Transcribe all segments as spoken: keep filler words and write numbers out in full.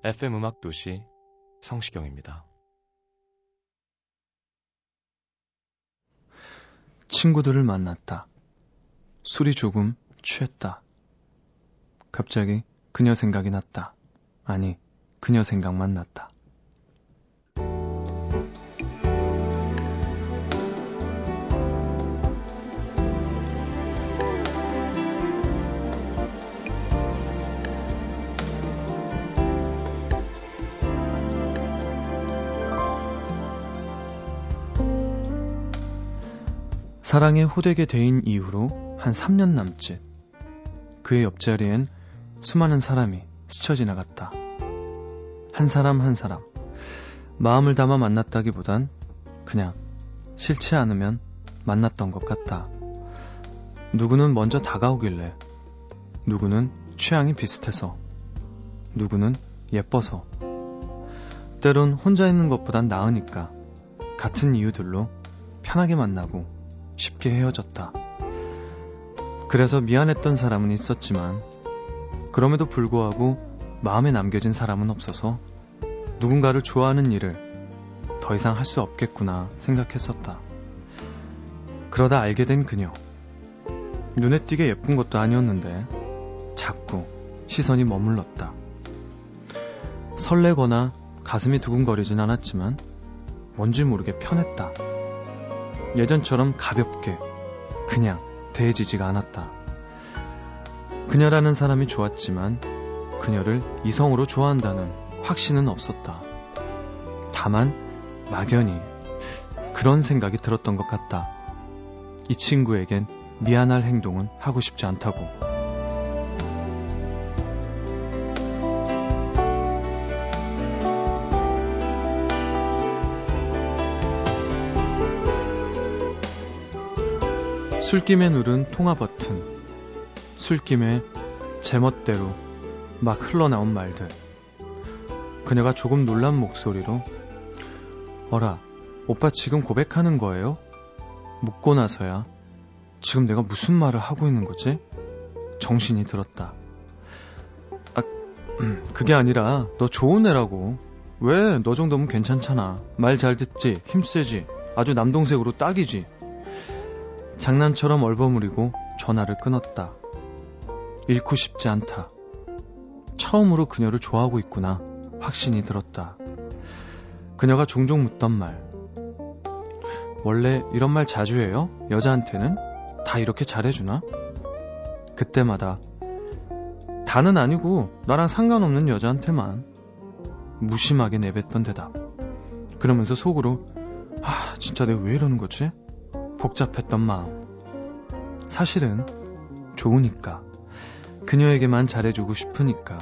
에프엠 음악도시 성시경입니다. 친구들을 만났다. 술이 조금 취했다. 갑자기 그녀 생각이 났다. 아니, 그녀 생각만 났다. 사랑에 호되게 데인 이후로 한 삼 년 남짓 그의 옆자리엔 수많은 사람이 스쳐 지나갔다. 한 사람 한 사람 마음을 담아 만났다기보단 그냥 싫지 않으면 만났던 것 같다. 누구는 먼저 다가오길래, 누구는 취향이 비슷해서, 누구는 예뻐서, 때론 혼자 있는 것보단 나으니까 같은 이유들로 편하게 만나고 쉽게 헤어졌다. 그래서 미안했던 사람은 있었지만 그럼에도 불구하고 마음에 남겨진 사람은 없어서 누군가를 좋아하는 일을 더 이상 할 수 없겠구나 생각했었다. 그러다 알게 된 그녀. 눈에 띄게 예쁜 것도 아니었는데 자꾸 시선이 머물렀다. 설레거나 가슴이 두근거리진 않았지만 뭔지 모르게 편했다. 예전처럼 가볍게 그냥 대해지지가 않았다. 그녀라는 사람이 좋았지만 그녀를 이성으로 좋아한다는 확신은 없었다. 다만 막연히 그런 생각이 들었던 것 같다. 이 친구에겐 미안할 행동은 하고 싶지 않다고. 술김에 누른 통화 버튼, 술김에 제멋대로 막 흘러나온 말들. 그녀가 조금 놀란 목소리로 어라, 오빠 지금 고백하는 거예요? 묻고 나서야 지금 내가 무슨 말을 하고 있는 거지? 정신이 들었다. 아, 그게 아니라 너 좋은 애라고. 왜, 너 정도면 괜찮잖아. 말 잘 듣지, 힘세지, 아주 남동생으로 딱이지. 장난처럼 얼버무리고 전화를 끊었다. 잃고 싶지 않다. 처음으로 그녀를 좋아하고 있구나 확신이 들었다. 그녀가 종종 묻던 말. 원래 이런 말 자주 해요? 여자한테는? 다 이렇게 잘해주나? 그때마다 다는 아니고 나랑 상관없는 여자한테만 무심하게 내뱉던 대답. 그러면서 속으로 아, 진짜 내가 왜 이러는 거지? 복잡했던 마음. 사실은 좋으니까, 그녀에게만 잘해주고 싶으니까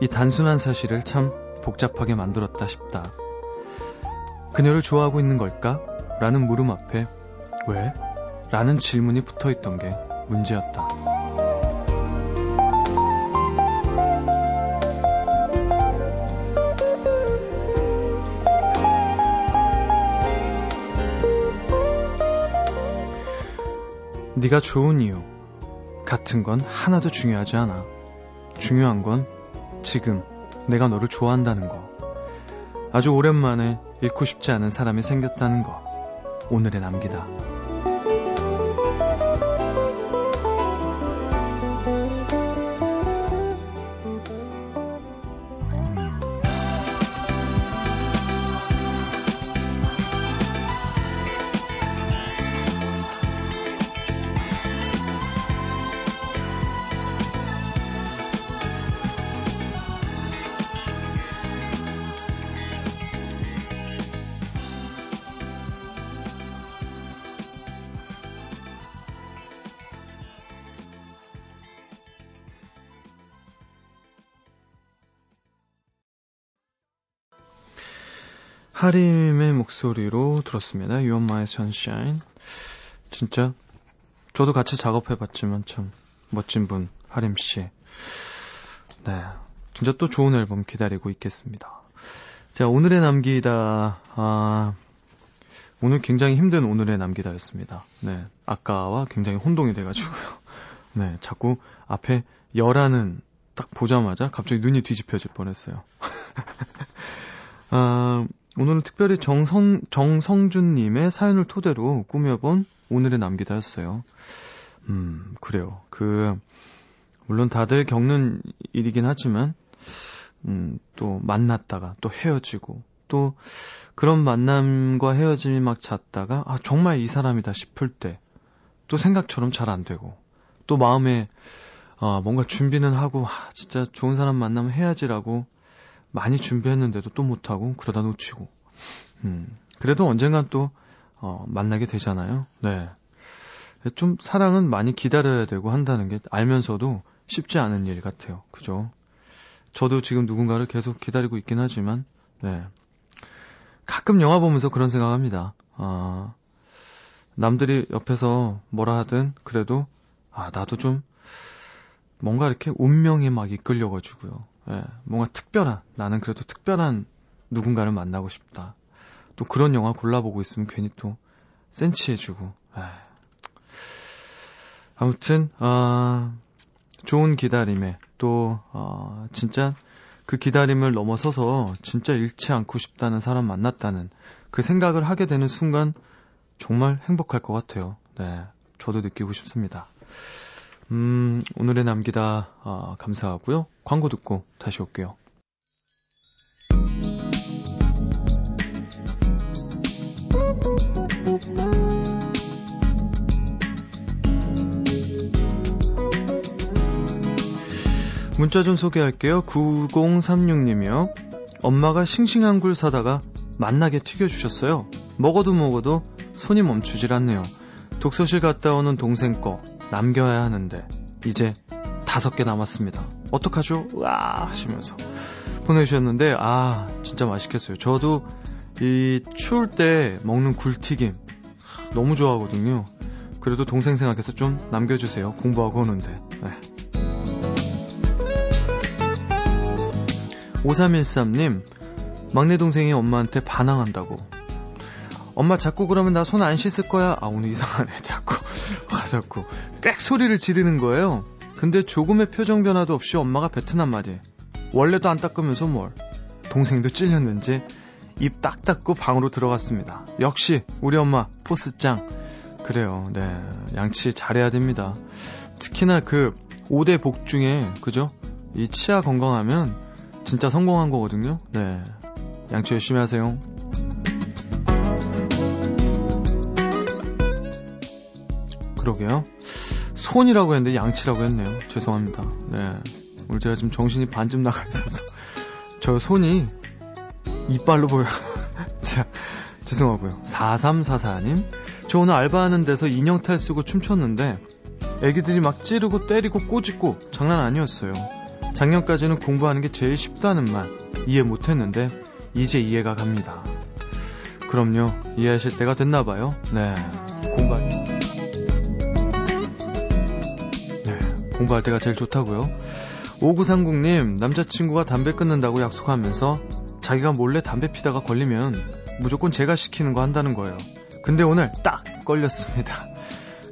이 단순한 사실을 참 복잡하게 만들었다 싶다. 그녀를 좋아하고 있는 걸까? 라는 물음 앞에 왜? 라는 질문이 붙어있던 게 문제였다. 네가 좋은 이유 같은 건 하나도 중요하지 않아. 중요한 건 지금 내가 너를 좋아한다는 거. 아주 오랜만에 잃고 싶지 않은 사람이 생겼다는 거. 오늘의 남기다. 하림의 목소리로 들었습니다. You're my sunshine. 진짜 저도 같이 작업해봤지만 참 멋진 분 하림씨. 네, 진짜 또 좋은 앨범 기다리고 있겠습니다. 자, 오늘의 남기다. 아, 오늘 굉장히 힘든 오늘의 남기다였습니다. 네, 아까와 굉장히 혼동이 돼가지고요. 네, 자꾸 앞에 열하는 딱 보자마자 갑자기 눈이 뒤집혀질 뻔했어요. 아, 오늘은 특별히 정성, 정성준님의 사연을 토대로 꾸며본 오늘의 남기다였어요. 음, 그래요. 그, 물론 다들 겪는 일이긴 하지만, 음, 또 만났다가 또 헤어지고, 또 그런 만남과 헤어짐이 막 잦다가, 아, 정말 이 사람이다 싶을 때, 또 생각처럼 잘 안 되고, 또 마음에, 아, 뭔가 준비는 하고, 아, 진짜 좋은 사람 만나면 해야지라고, 많이 준비했는데도 또 못하고 그러다 놓치고. 음, 그래도 언젠간 또 어, 만나게 되잖아요. 네, 좀 사랑은 많이 기다려야 되고 한다는 게 알면서도 쉽지 않은 일 같아요. 그죠? 저도 지금 누군가를 계속 기다리고 있긴 하지만 네, 가끔 영화 보면서 그런 생각합니다. 아, 남들이 옆에서 뭐라 하든 그래도 아, 나도 좀 뭔가 이렇게 운명에 막 이끌려가지고요. 예, 뭔가 특별한, 나는 그래도 특별한 누군가를 만나고 싶다. 또 그런 영화 골라보고 있으면 괜히 또 센치해지고. 에이. 아무튼 아, 좋은 기다림에 또 아, 진짜 그 기다림을 넘어서서 진짜 잃지 않고 싶다는 사람 만났다는 그 생각을 하게 되는 순간 정말 행복할 것 같아요. 네, 저도 느끼고 싶습니다. 음, 오늘의 남기다 어, 감사하고요. 광고 듣고 다시 올게요. 문자 좀 소개할게요. 구공삼육 님이요. 엄마가 싱싱한 굴 사다가 맛나게 튀겨주셨어요. 먹어도 먹어도 손이 멈추질 않네요. 독서실 갔다 오는 동생 거 남겨야 하는데 이제 다섯 개 남았습니다. 어떡하죠? 와 하시면서 보내주셨는데 아 진짜 맛있겠어요. 저도 이 추울 때 먹는 굴튀김 너무 좋아하거든요. 그래도 동생 생각해서 좀 남겨주세요. 공부하고 오는데. 네. 오삼일삼 님 막내 동생이 엄마한테 반항한다고 엄마 자꾸 그러면 나 손 안 씻을 거야. 아 오늘 이상하네. 자꾸 와 자꾸 꽥 소리를 지르는 거예요. 근데 조금의 표정 변화도 없이 엄마가 뱉은 한마디. 원래도 안 닦으면서 뭘. 동생도 찔렸는지 입 딱 닦고 방으로 들어갔습니다. 역시 우리 엄마 포스 짱. 그래요. 네, 양치 잘해야 됩니다. 특히나 그 오 대 복 중에 그죠? 이 치아 건강하면 진짜 성공한 거거든요. 네, 양치 열심히 하세요. 그러게요. 손이라고 했는데 양치라고 했네요. 죄송합니다. 네, 오늘 제가 지금 정신이 반쯤 나가 있어서 저 손이 이빨로 보여요. 자, 죄송하고요. 사삼사사 님 저 오늘 알바하는 데서 인형 탈 쓰고 춤췄는데 애기들이 막 찌르고 때리고 꼬집고 장난 아니었어요. 작년까지는 공부하는 게 제일 쉽다는 말 이해 못했는데 이제 이해가 갑니다. 그럼요. 이해하실 때가 됐나 봐요. 네, 공부할 공부할 때가 제일 좋다고요. 오구삼공 님 남자친구가 담배 끊는다고 약속하면서 자기가 몰래 담배 피다가 걸리면 무조건 제가 시키는 거 한다는 거예요. 근데 오늘 딱 걸렸습니다.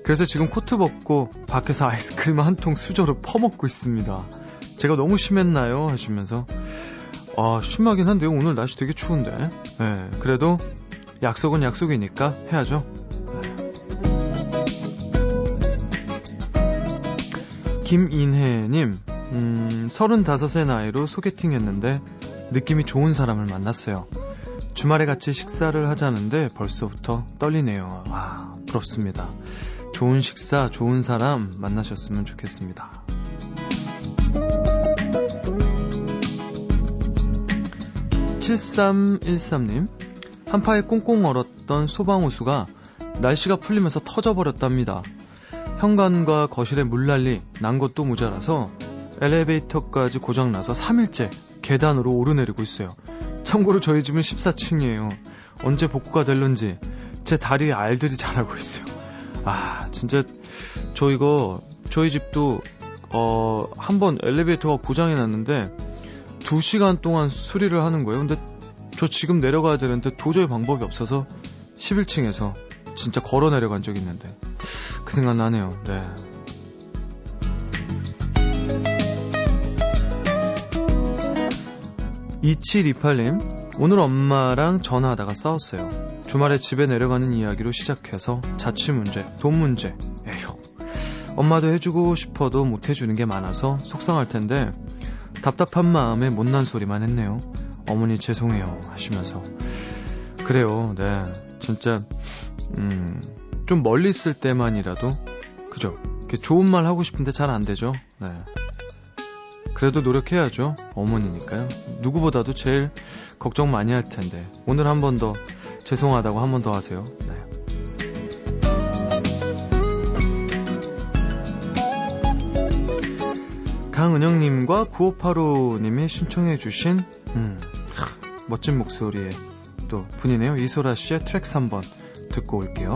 그래서 지금 코트 벗고 밖에서 아이스크림 한 통 수저로 퍼먹고 있습니다. 제가 너무 심했나요? 하시면서 아 심하긴 한데요. 오늘 날씨 되게 추운데. 네, 그래도 약속은 약속이니까 해야죠. 김인혜님 음, 서른다섯의 나이로 소개팅했는데 느낌이 좋은 사람을 만났어요. 주말에 같이 식사를 하자는데 벌써부터 떨리네요. 와 부럽습니다. 좋은 식사 좋은 사람 만나셨으면 좋겠습니다. 칠삼일삼 님 한파에 꽁꽁 얼었던 소방호수가 날씨가 풀리면서 터져버렸답니다. 현관과 거실에 물난리 난 것도 모자라서 엘리베이터까지 고장나서 삼 일째 계단으로 오르내리고 있어요. 참고로 저희 집은 십사 층이에요. 언제 복구가 될런지 제 다리에 알들이 자라고 있어요. 아 진짜 저 이거 저희 집도 어, 한번 엘리베이터가 고장이 났는데 두 시간 동안 수리를 하는 거예요. 근데 저 지금 내려가야 되는데 도저히 방법이 없어서 십일 층에서 진짜 걸어 내려간 적이 있는데 그 생각 나네요. 네. 이칠이팔 님, 오늘 엄마랑 전화하다가 싸웠어요. 주말에 집에 내려가는 이야기로 시작해서 자취 문제, 돈 문제, 에휴. 엄마도 해주고 싶어도 못 해주는 게 많아서 속상할 텐데 답답한 마음에 못난 소리만 했네요. 어머니 죄송해요 하시면서. 그래요, 네. 진짜 음, 좀 멀리 있을 때만이라도 그죠? 좋은 말 하고 싶은데 잘 안 되죠. 네. 그래도 노력해야죠. 어머니니까요. 누구보다도 제일 걱정 많이 할 텐데 오늘 한 번 더 죄송하다고 한 번 더 하세요. 네. 강은영님과 구오팔오 님이 신청해주신 음, 멋진 목소리의 또 분이네요. 이소라씨의 트랙 삼 번 듣고 올게요.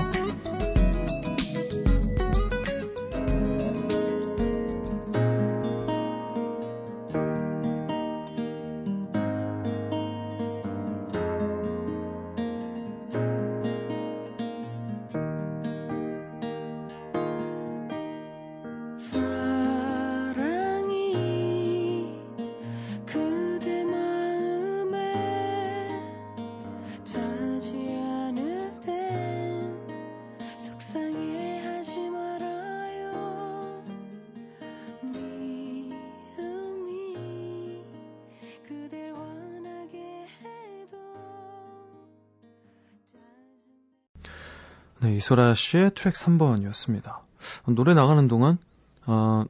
네, 이소라씨의 트랙 삼 번이었습니다. 노래 나가는 동안 어,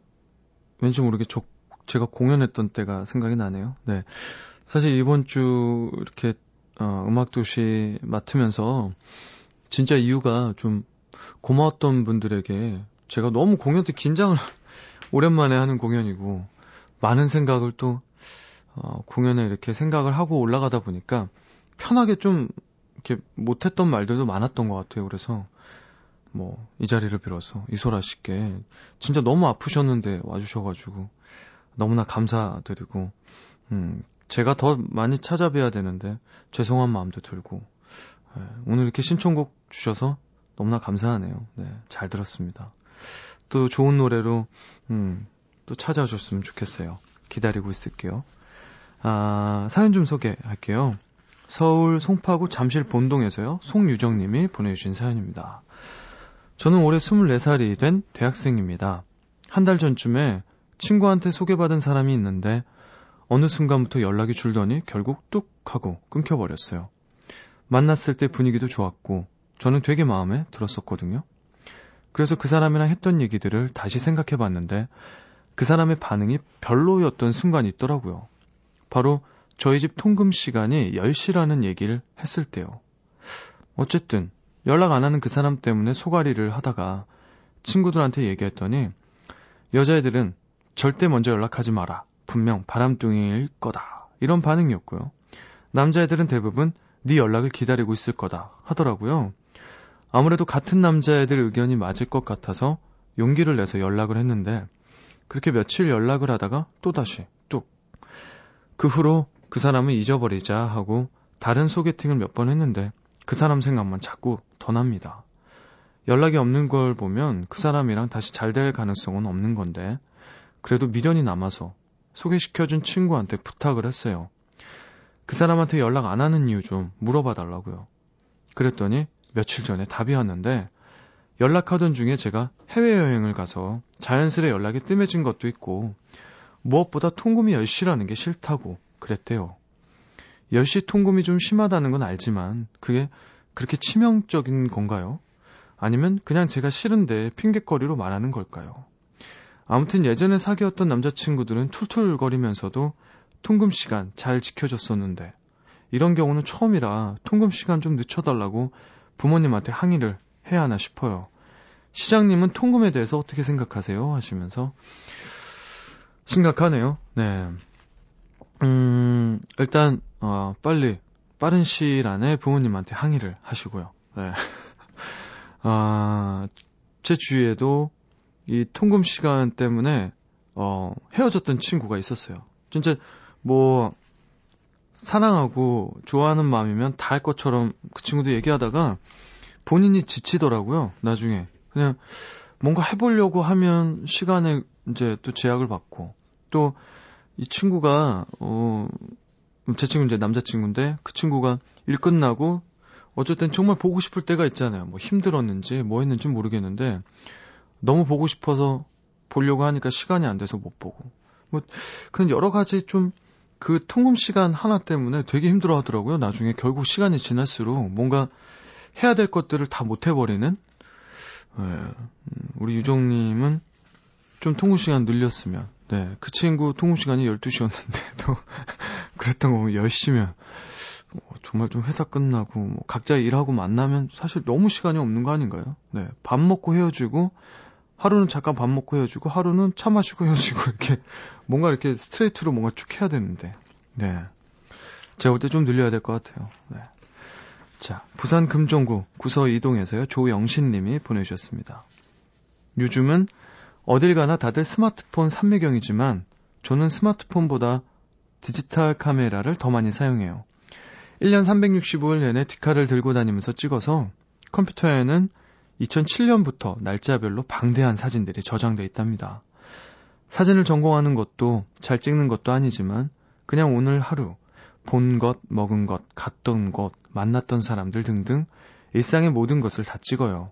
왠지 모르게 저, 제가 공연했던 때가 생각이 나네요. 네, 사실 이번 주 이렇게 어, 음악도시 맡으면서 진짜 이유가 좀 고마웠던 분들에게 제가 너무 공연 때 긴장을 오랜만에 하는 공연이고 많은 생각을 또 어, 공연에 이렇게 생각을 하고 올라가다 보니까 편하게 좀 이렇게 못했던 말들도 많았던 것 같아요. 그래서 뭐 이 자리를 빌어서 이소라 씨께 진짜 너무 아프셨는데 와주셔가지고 너무나 감사드리고 음 제가 더 많이 찾아뵈야 되는데 죄송한 마음도 들고 네, 오늘 이렇게 신청곡 주셔서 너무나 감사하네요. 네, 잘 들었습니다. 또 좋은 노래로 음 또 찾아오셨으면 좋겠어요. 기다리고 있을게요. 아 사연 좀 소개할게요. 서울 송파구 잠실 본동에서요. 송유정님이 보내주신 사연입니다. 저는 올해 스물네 살이 된 대학생입니다. 한 달 전쯤에 친구한테 소개받은 사람이 있는데 어느 순간부터 연락이 줄더니 결국 뚝 하고 끊겨버렸어요. 만났을 때 분위기도 좋았고 저는 되게 마음에 들었었거든요. 그래서 그 사람이랑 했던 얘기들을 다시 생각해봤는데 그 사람의 반응이 별로였던 순간이 있더라고요. 바로 저희 집 통금 시간이 열 시라는 얘기를 했을 때요. 어쨌든 연락 안 하는 그 사람 때문에 소가리를 하다가 친구들한테 얘기했더니 여자애들은 절대 먼저 연락하지 마라. 분명 바람둥이일 거다. 이런 반응이었고요. 남자애들은 대부분 네 연락을 기다리고 있을 거다 하더라고요. 아무래도 같은 남자애들 의견이 맞을 것 같아서 용기를 내서 연락을 했는데 그렇게 며칠 연락을 하다가 또다시 뚝. 그 후로 그 사람은 잊어버리자 하고 다른 소개팅을 몇 번 했는데 그 사람 생각만 자꾸 더 납니다. 연락이 없는 걸 보면 그 사람이랑 다시 잘 될 가능성은 없는 건데 그래도 미련이 남아서 소개시켜준 친구한테 부탁을 했어요. 그 사람한테 연락 안 하는 이유 좀 물어봐 달라고요. 그랬더니 며칠 전에 답이 왔는데 연락하던 중에 제가 해외여행을 가서 자연스레 연락이 뜸해진 것도 있고 무엇보다 통금이 열 시라는 게 싫다고 그랬대요. 열 시 통금이 좀 심하다는 건 알지만 그게 그렇게 치명적인 건가요? 아니면 그냥 제가 싫은데 핑계거리로 말하는 걸까요? 아무튼 예전에 사귀었던 남자친구들은 툴툴거리면서도 통금 시간 잘 지켜줬었는데 이런 경우는 처음이라 통금 시간 좀 늦춰달라고 부모님한테 항의를 해야 하나 싶어요. 시장님은 통금에 대해서 어떻게 생각하세요? 하시면서. 심각하네요. 네. 음, 일단 어, 빨리 빠른 시일 안에 부모님한테 항의를 하시고요. 네. 아, 제 주위에도 이 통금 시간 때문에 어, 헤어졌던 친구가 있었어요. 진짜 뭐 사랑하고 좋아하는 마음이면 다 할 것처럼 그 친구도 얘기하다가 본인이 지치더라고요. 나중에 그냥 뭔가 해보려고 하면 시간에 이제 또 제약을 받고, 또 이 친구가 어, 제 친구 이제 남자친구인데 그 친구가 일 끝나고 어쨌든 정말 보고 싶을 때가 있잖아요. 뭐 힘들었는지 뭐 했는지 모르겠는데 너무 보고 싶어서 보려고 하니까 시간이 안 돼서 못 보고, 뭐 그런 여러 가지 좀 그 통금 시간 하나 때문에 되게 힘들어하더라고요. 나중에 결국 시간이 지날수록 뭔가 해야 될 것들을 다 못 해버리는. 네. 우리 유정님은 좀 통금 시간 늘렸으면. 네, 그 친구 통금 시간이 열두 시였는데도 그랬던 거 보면 열 시면 정말 좀 회사 끝나고 뭐 각자 일하고 만나면 사실 너무 시간이 없는 거 아닌가요? 네, 밥 먹고 헤어지고, 하루는 잠깐 밥 먹고 헤어지고, 하루는 차 마시고 헤어지고, 이렇게 뭔가 이렇게 스트레이트로 뭔가 쭉 해야 되는데. 네, 제가 볼 때 좀 늘려야 될 것 같아요. 네. 자, 부산 금정구 구서 이 동에서요 조영신님이 보내주셨습니다. 요즘은 어딜 가나 다들 스마트폰 삼매경이지만 저는 스마트폰보다 디지털 카메라를 더 많이 사용해요. 일 년 삼백육십오 일 내내 디카를 들고 다니면서 찍어서 컴퓨터에는 이천칠 년부터 날짜별로 방대한 사진들이 저장돼 있답니다. 사진을 전공하는 것도 잘 찍는 것도 아니지만 그냥 오늘 하루 본 것, 먹은 것, 갔던 곳, 만났던 사람들 등등 일상의 모든 것을 다 찍어요.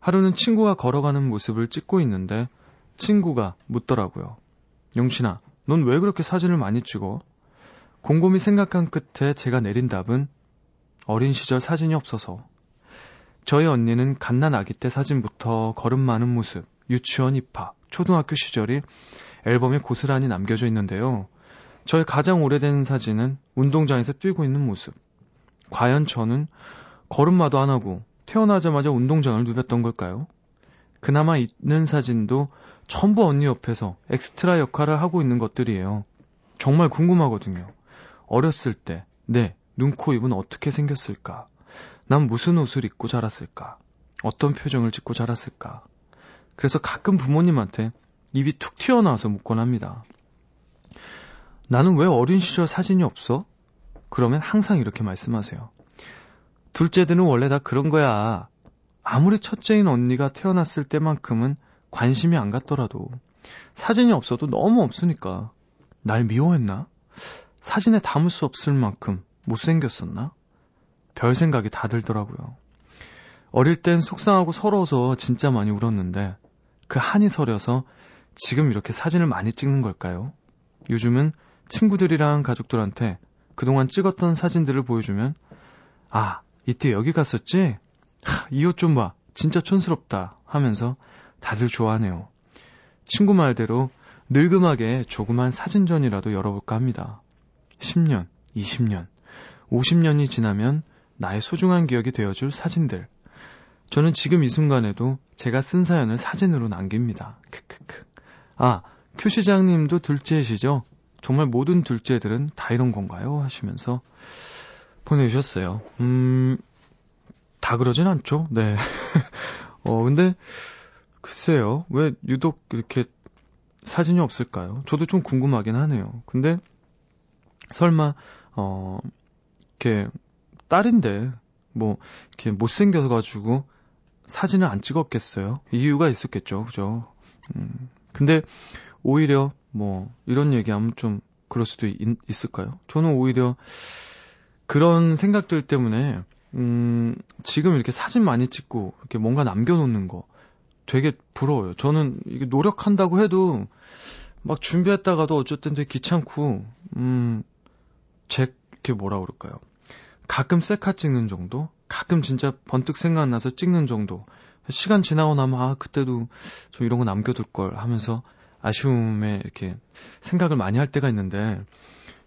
하루는 친구와 걸어가는 모습을 찍고 있는데 친구가 묻더라고요. 용신아, 넌 왜 그렇게 사진을 많이 찍어? 곰곰이 생각한 끝에 제가 내린 답은 어린 시절 사진이 없어서. 저희 언니는 갓난 아기 때 사진부터 걸음 많은 모습, 유치원 입학, 초등학교 시절이 앨범에 고스란히 남겨져 있는데요. 저의 가장 오래된 사진은 운동장에서 뛰고 있는 모습. 과연 저는 걸음마도 안 하고 태어나자마자 운동장을 누볐던 걸까요? 그나마 있는 사진도 전부 언니 옆에서 엑스트라 역할을 하고 있는 것들이에요. 정말 궁금하거든요. 어렸을 때 내 눈, 코, 입은 어떻게 생겼을까? 난 무슨 옷을 입고 자랐을까? 어떤 표정을 짓고 자랐을까? 그래서 가끔 부모님한테 입이 툭 튀어나와서 묻곤 합니다. 나는 왜 어린 시절 사진이 없어? 그러면 항상 이렇게 말씀하세요. 둘째들은 원래 다 그런 거야. 아무리 첫째인 언니가 태어났을 때만큼은 관심이 안 갔더라도 사진이 없어도 너무 없으니까. 날 미워했나? 사진에 담을 수 없을 만큼 못생겼었나? 별 생각이 다 들더라고요. 어릴 땐 속상하고 서러워서 진짜 많이 울었는데 그 한이 서려서 지금 이렇게 사진을 많이 찍는 걸까요? 요즘은 친구들이랑 가족들한테 그동안 찍었던 사진들을 보여주면, 아, 이때 여기 갔었지? 이 옷 좀 봐, 진짜 촌스럽다 하면서 다들 좋아하네요. 친구 말대로 늙음하게 조그만 사진전이라도 열어볼까 합니다. 십 년, 이십 년, 오십 년이 지나면 나의 소중한 기억이 되어줄 사진들. 저는 지금 이 순간에도 제가 쓴 사연을 사진으로 남깁니다. 크크크. 아, 큐 시장님도 둘째시죠? 정말 모든 둘째들은 다 이런 건가요? 하시면서 보내주셨어요. 음, 다 그러진 않죠. 네. 어, 근데 글쎄요, 왜 유독 이렇게 사진이 없을까요? 저도 좀 궁금하긴 하네요. 근데 설마 어, 이렇게 딸인데 뭐 이렇게 못생겨서 가지고 사진을 안 찍었겠어요? 이유가 있었겠죠, 그죠? 음, 근데 오히려 뭐 이런 얘기하면 좀 그럴 수도 있, 있을까요? 저는 오히려 그런 생각들 때문에 음, 지금 이렇게 사진 많이 찍고 이렇게 뭔가 남겨놓는 거 되게 부러워요. 저는 이게 노력한다고 해도 막 준비했다가도 어쨌든 되게 귀찮고, 음, 제, 이렇게 뭐라 그럴까요? 가끔 셀카 찍는 정도? 가끔 진짜 번뜩 생각나서 찍는 정도? 시간 지나고 나면, 아, 그때도 저 이런 거 남겨둘 걸 하면서 아쉬움에 이렇게 생각을 많이 할 때가 있는데,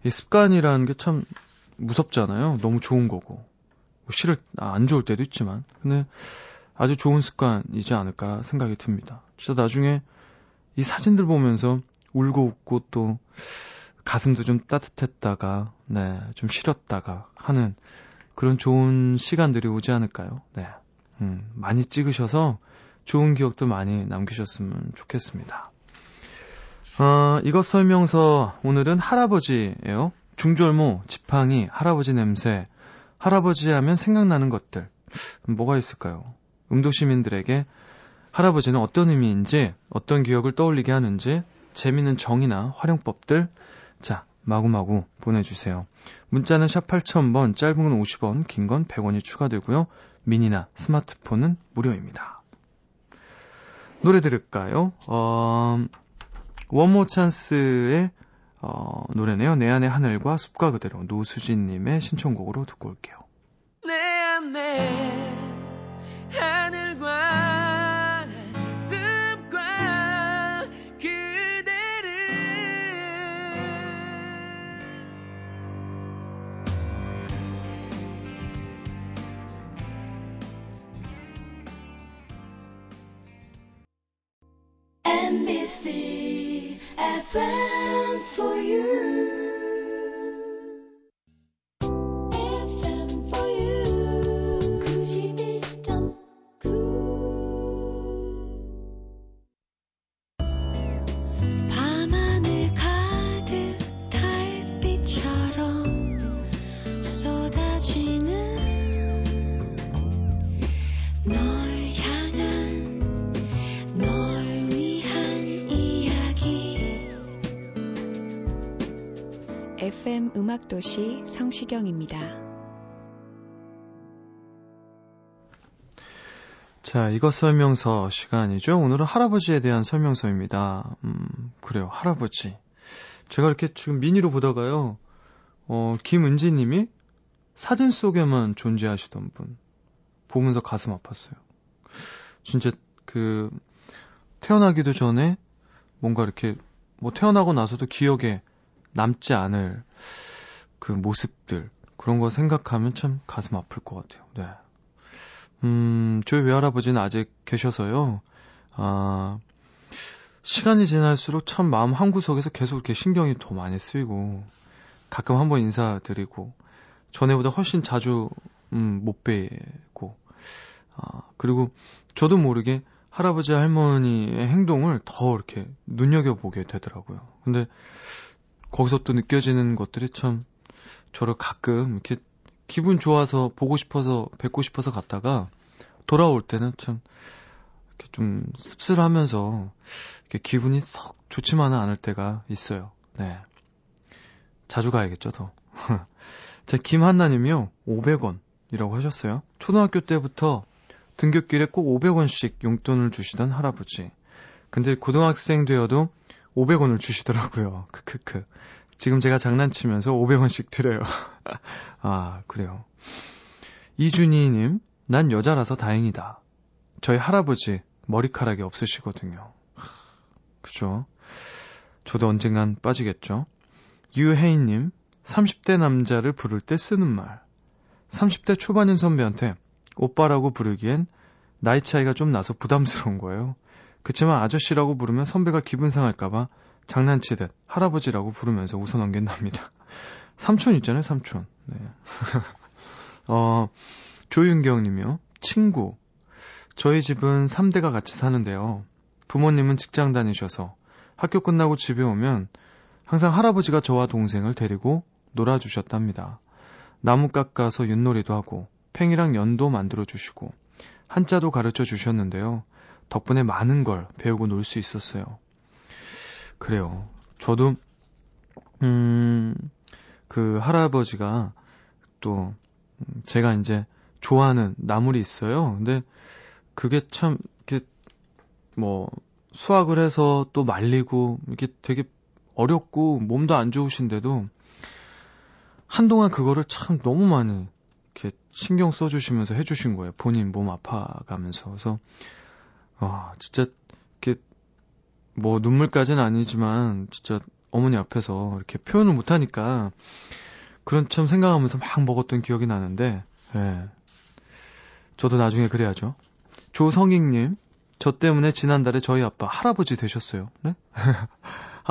이 습관이라는 게 참 무섭잖아요. 너무 좋은 거고. 싫을, 아, 안 좋을 때도 있지만. 근데, 아주 좋은 습관이지 않을까 생각이 듭니다. 진짜 나중에 이 사진들 보면서 울고 웃고 또 가슴도 좀 따뜻했다가 네, 좀 시렸다가 하는 그런 좋은 시간들이 오지 않을까요? 네, 음, 많이 찍으셔서 좋은 기억도 많이 남기셨으면 좋겠습니다. 어, 이것 설명서 오늘은 할아버지예요. 중절모, 지팡이, 할아버지 냄새, 할아버지 하면 생각나는 것들 뭐가 있을까요? 음도시민들에게 할아버지는 어떤 의미인지, 어떤 기억을 떠올리게 하는지 재미있는 정의나 활용법들 자 마구마구 보내주세요. 문자는 샵 팔천 번, 짧은 건 오십 원, 긴 건 백 원이 추가되고요. 미니나 스마트폰은 무료입니다. 노래 들을까요? 어... 원모 찬스의 어, 노래네요. 내 안의 하늘과 숲과 그대로. 노수진님의 신청곡으로 듣고 올게요. 내 안의 하늘과 숲과 그대를. 엠비씨 에프엠 for you. 에프엠 for you. 구십일 점 구. 밤하늘 가득 달빛처럼 쏟아지는 널 향한 널. 에프엠 음악도시 성시경입니다. 자, 이것 설명서 시간이죠. 오늘은 할아버지에 대한 설명서입니다. 음, 그래요. 할아버지. 제가 이렇게 지금 미니로 보다가요. 어, 김은지 님이 사진 속에만 존재하시던 분. 보면서 가슴 아팠어요. 진짜 그 태어나기도 전에 뭔가 이렇게 뭐 태어나고 나서도 기억에 남지 않을 그 모습들 그런 거 생각하면 참 가슴 아플 것 같아요. 네. 음, 저희 외할아버지는 아직 계셔서요. 아, 시간이 지날수록 참 마음 한 구석에서 계속 이렇게 신경이 더 많이 쓰이고 가끔 한번 인사드리고 전에보다 훨씬 자주 음, 못 뵈고 아, 그리고 저도 모르게 할아버지 할머니의 행동을 더 이렇게 눈여겨 보게 되더라고요. 근데 거기서 또 느껴지는 것들이 참 저를 가끔 이렇게 기분 좋아서 보고 싶어서 뵙고 싶어서 갔다가 돌아올 때는 참 이렇게 좀 씁쓸하면서 이렇게 기분이 썩 좋지만은 않을 때가 있어요. 네, 자주 가야겠죠, 더. 자, 김한나님이요, 오백 원이라고 하셨어요. 초등학교 때부터 등굣길에 꼭 오백 원씩 용돈을 주시던 할아버지. 근데 고등학생 되어도 오백 원을 주시더라고요. 크크크. 지금 제가 장난치면서 오백 원씩 드려요. 아, 그래요. 이준희님, 난 여자라서 다행이다. 저희 할아버지 머리카락이 없으시거든요. 그죠? 저도 언젠간 빠지겠죠. 유혜인님, 삼십 대 남자를 부를 때 쓰는 말. 삼십 대 초반인 선배한테 오빠라고 부르기엔 나이 차이가 좀 나서 부담스러운 거예요. 그치만 아저씨라고 부르면 선배가 기분 상할까봐 장난치듯 할아버지라고 부르면서 웃어넘긴답니다. 삼촌 있잖아요, 삼촌. 네. 어, 조윤경님이요. 친구. 저희 집은 삼 대가 같이 사는데요. 부모님은 직장 다니셔서 학교 끝나고 집에 오면 항상 할아버지가 저와 동생을 데리고 놀아주셨답니다. 나무 깎아서 윷놀이도 하고 팽이랑 연도 만들어주시고 한자도 가르쳐주셨는데요. 덕분에 많은 걸 배우고 놀 수 있었어요. 그래요. 저도 음, 그 할아버지가 또 제가 이제 좋아하는 나물이 있어요. 근데 그게 참 이렇게 뭐 수확을 해서 또 말리고 이게 되게 어렵고 몸도 안 좋으신데도 한동안 그거를 참 너무 많이 이렇게 신경 써주시면서 해주신 거예요. 본인 몸 아파가면서. 그래서 와, 진짜, 이렇게, 뭐, 눈물까지는 아니지만, 진짜, 어머니 앞에서 이렇게 표현을 못하니까, 그런 참 생각하면서 막 먹었던 기억이 나는데, 예. 저도 나중에 그래야죠. 조성익님, 저 때문에 지난달에 저희 아빠 할아버지 되셨어요. 네?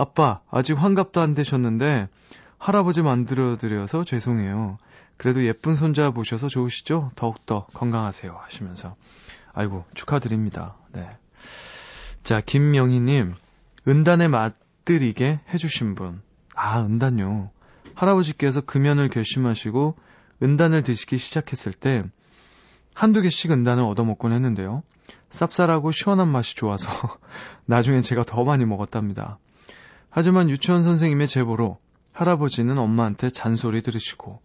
아빠, 아직 환갑도 안 되셨는데 할아버지 만들어드려서 죄송해요. 그래도 예쁜 손자 보셔서 좋으시죠? 더욱더 건강하세요 하시면서 아이고 축하드립니다. 네. 자, 김명희님, 은단에 맛들이게 해주신 분. 아, 은단요. 할아버지께서 금연을 결심하시고 은단을 드시기 시작했을 때 한두 개씩 은단을 얻어먹곤 했는데요. 쌉쌀하고 시원한 맛이 좋아서 나중에 제가 더 많이 먹었답니다. 하지만 유치원 선생님의 제보로 할아버지는 엄마한테 잔소리 들으시고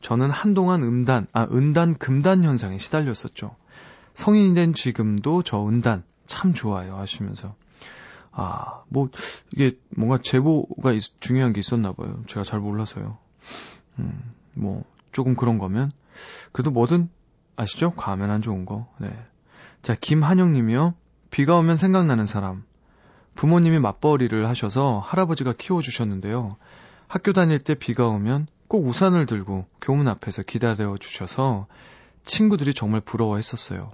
저는 한동안 음단, 아, 은단 금단 현상에 시달렸었죠. 성인이 된 지금도 저 은단 참 좋아요 하시면서 아, 뭐 이게 뭔가 제보가 있, 중요한 게 있었나 봐요. 제가 잘 몰라서요. 음, 뭐 조금 그런 거면 그래도 뭐든 아시죠? 과하면 안 좋은 거. 네. 자, 김한영님이요. 비가 오면 생각나는 사람. 부모님이 맞벌이를 하셔서 할아버지가 키워주셨는데요. 학교 다닐 때 비가 오면 꼭 우산을 들고 교문 앞에서 기다려주셔서 친구들이 정말 부러워했었어요.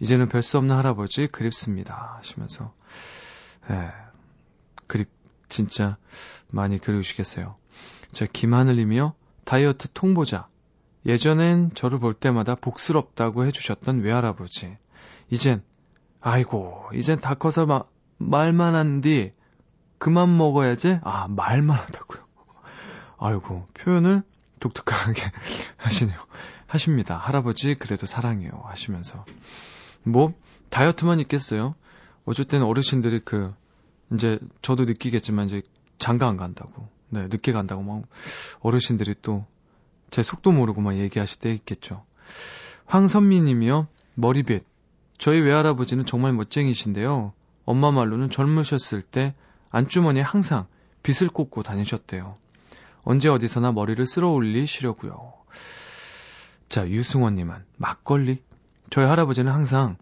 이제는 별 수 없는 할아버지 그립습니다 하시면서 네, 그립 진짜 많이 그리우시겠어요. 자, 김하늘님이요. 다이어트 통보자. 예전엔 저를 볼 때마다 복스럽다고 해주셨던 외할아버지. 이젠 아이고 이젠 다 커서 마, 말만 한디 그만 먹어야지. 아, 말만 하다고요. 아이고 표현을 독특하게 하시네요. 하십니다. 할아버지 그래도 사랑해요 하시면서 뭐 다이어트만 있겠어요. 어쨌든 어르신들이 그 이제 저도 느끼겠지만 이제 장가 안 간다고 네 늦게 간다고 막 어르신들이 또 제 속도 모르고 막 얘기하실 때 있겠죠. 황선미님이요. 머리빗. 저희 외할아버지는 정말 멋쟁이신데요. 엄마 말로는 젊으셨을 때 안주머니에 항상 빗을 꽂고 다니셨대요. 언제 어디서나 머리를 쓸어올리시려고요. 자, 유승원님은 막걸리. 저희 할아버지는 항상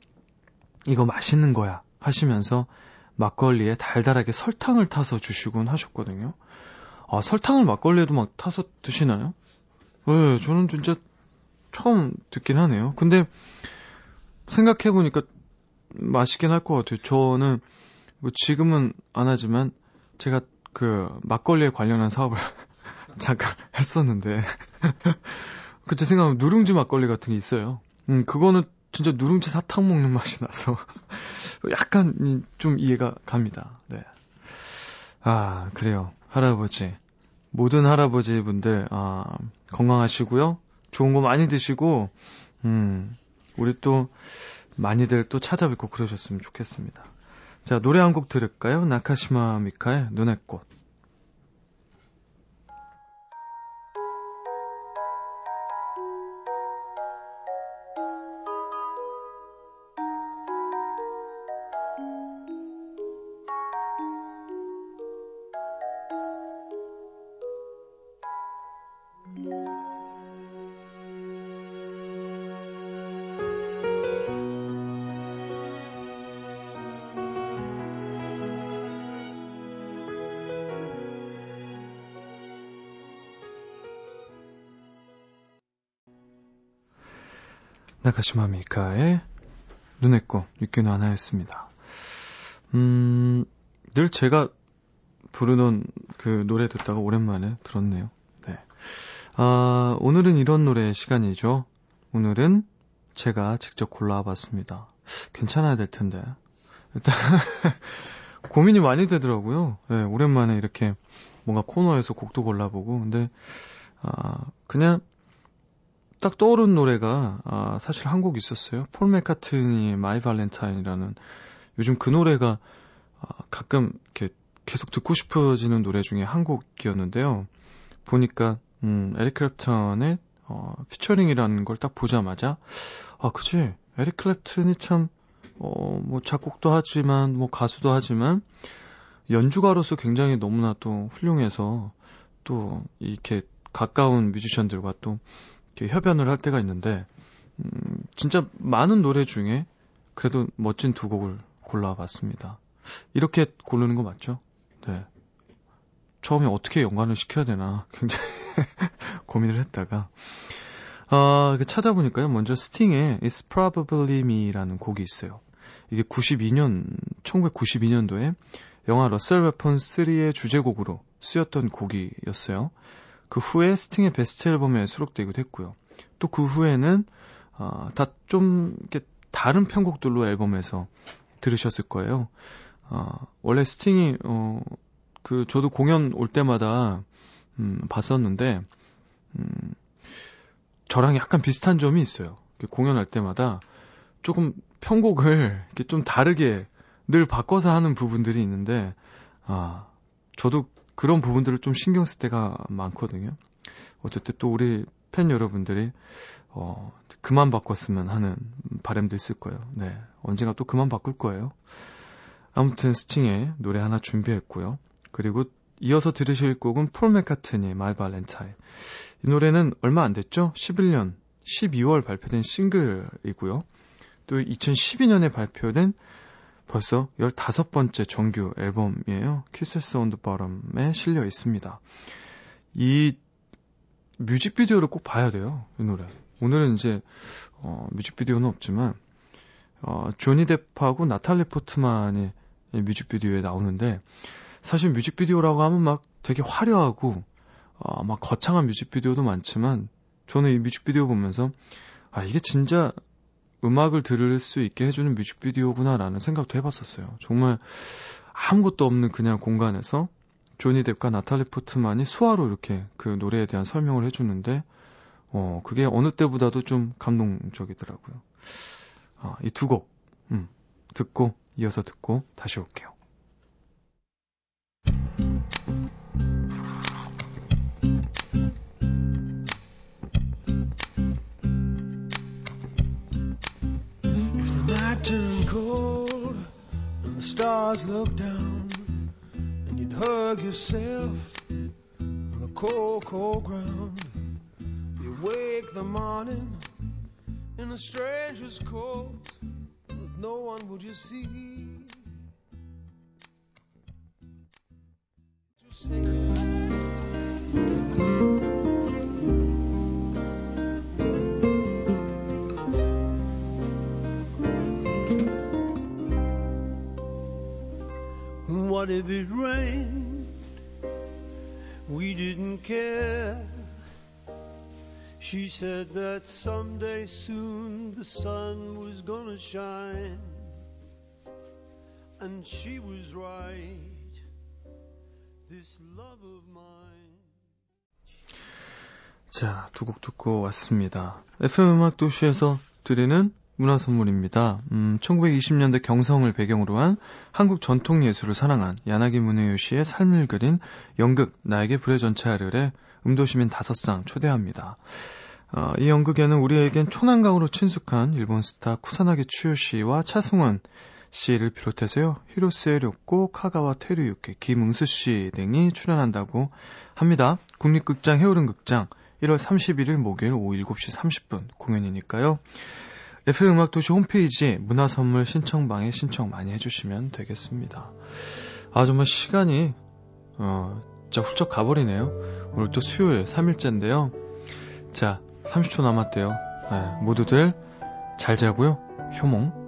이거 맛있는 거야 하시면서 막걸리에 달달하게 설탕을 타서 주시곤 하셨거든요. 아, 설탕을 막걸리에도 막 타서 드시나요? 네, 저는 진짜 처음 듣긴 하네요. 근데 생각해보니까 맛있긴 할 것 같아요. 저는 뭐 지금은 안 하지만 제가 그 막걸리에 관련한 사업을 잠깐 했었는데 그때 생각하면 누룽지 막걸리 같은 게 있어요. 음, 그거는 진짜 누룽지 사탕 먹는 맛이 나서 약간 좀 이해가 갑니다. 네. 아, 그래요. 할아버지. 모든 할아버지분들 아, 건강하시고요. 좋은 거 많이 드시고 음, 우리 또 많이들 또 찾아뵙고 그러셨으면 좋겠습니다. 자, 노래 한 곡 들을까요? 나카시마 미카의 눈의 꽃. 나카시마 미카의 눈의 꽃 육균호 하나였습니다. 음, 늘 제가 부르는 그 노래 듣다가 오랜만에 들었네요. 네. 아, 오늘은 이런 노래의 시간이죠. 오늘은 제가 직접 골라봤습니다. 괜찮아야 될 텐데 일단 고민이 많이 되더라고요. 네, 오랜만에 이렇게 뭔가 코너에서 곡도 골라보고 근데 아, 그냥 딱 떠오른 노래가 아, 사실 한 곡 있었어요. 폴 맥카트니의 My Valentine이라는 요즘 그 노래가 아, 가끔 이렇게 계속 듣고 싶어지는 노래 중에 한 곡이었는데요. 보니까 음, 에릭 클랩턴의 어, 피처링이라는 걸 딱 보자마자 아, 그치? 에릭 클랩턴이 참 어, 뭐 작곡도 하지만 뭐 가수도 하지만 연주가로서 굉장히 너무나 또 훌륭해서 또 이렇게 가까운 뮤지션들과 또 협연을 할 때가 있는데 음, 진짜 많은 노래 중에 그래도 멋진 두 곡을 골라봤습니다. 이렇게 고르는 거 맞죠? 네. 처음에 어떻게 연관을 시켜야 되나 굉장히 고민을 했다가 아, 찾아보니까요. 먼저 스팅의 It's Probably Me라는 곡이 있어요. 이게 구십이 년, 천구백구십이 년도에 영화 러셀베폰 쓰리의 주제곡으로 쓰였던 곡이었어요. 그 후에 스팅의 베스트 앨범에 수록되기도 했고요. 또 그 후에는 어, 다 좀 이렇게 다른 편곡들로 앨범에서 들으셨을 거예요. 어, 원래 스팅이 어, 그 저도 공연 올 때마다 음, 봤었는데 음, 저랑 약간 비슷한 점이 있어요. 공연할 때마다 조금 편곡을 이렇게 좀 다르게 늘 바꿔서 하는 부분들이 있는데 아, 저도 그런 부분들을 좀 신경 쓸 때가 많거든요. 어쨌든 또 우리 팬 여러분들이 어, 그만 바꿨으면 하는 바람도 있을 거예요. 네, 언젠가 또 그만 바꿀 거예요. 아무튼 스팅의 노래 하나 준비했고요. 그리고 이어서 들으실 곡은 폴 맥카트니의 My Valentine. 이 노래는 얼마 안 됐죠? 십일 년 십이월 발표된 싱글이고요. 또 이천십이 년에 발표된 벌써 열다섯 번째 정규 앨범이에요. Kisses on the Bottom에 실려 있습니다. 이 뮤직비디오를 꼭 봐야 돼요. 이 노래. 오늘은 이제 어, 뮤직비디오는 없지만 어, 조니 뎁하고 나탈리 포트만이 뮤직비디오에 나오는데 사실 뮤직비디오라고 하면 막 되게 화려하고 어, 막 거창한 뮤직비디오도 많지만 저는 이 뮤직비디오 보면서 아 이게 진짜 음악을 들을 수 있게 해주는 뮤직비디오구나라는 생각도 해봤었어요. 정말 아무것도 없는 그냥 공간에서 조니 뎁과 나탈리 포트만이 수화로 이렇게 그 노래에 대한 설명을 해주는데 어 그게 어느 때보다도 좀 감동적이더라고요. 어, 이 두 곡 음, 듣고 이어서 듣고 다시 올게요. Turn cold and the stars look down and you'd hug yourself on the cold, cold ground. You wake the morning in a stranger's coat, with no one would you see. You say goodbye. What if it rained? We didn't care. She said that someday soon the sun was gonna shine. And she was right. This love of mine. 자, 두 곡 듣고 왔습니다. 에프엠 음악 도시에서 드리는 문화 선물입니다. 음, 천구백이십 년대 경성을 배경으로 한 한국 전통 예술을 사랑한 야나기 무네요시의 삶을 그린 연극 나에게 불의 전차를에 음도시민 다섯 상 초대합니다. 어, 이 연극에는 우리에겐 초난강으로 친숙한 일본 스타 쿠사나기 츠요시와 차승원 씨를 비롯해서요. 히로세 료코, 카가와 테루유키, 김응수 씨 등이 출연한다고 합니다. 국립극장 해오름극장 일월 삼십일일 목요일 오후 일곱 시 삼십 분 공연이니까요. 에프엠 음악도시 홈페이지 문화선물 신청방에 신청 많이 해주시면 되겠습니다. 아 정말 시간이 어, 진짜 훌쩍 가버리네요. 오늘 또 수요일 삼 일째인데요. 자 삼십 초 남았대요. 네, 모두들 잘 자고요. 효몽.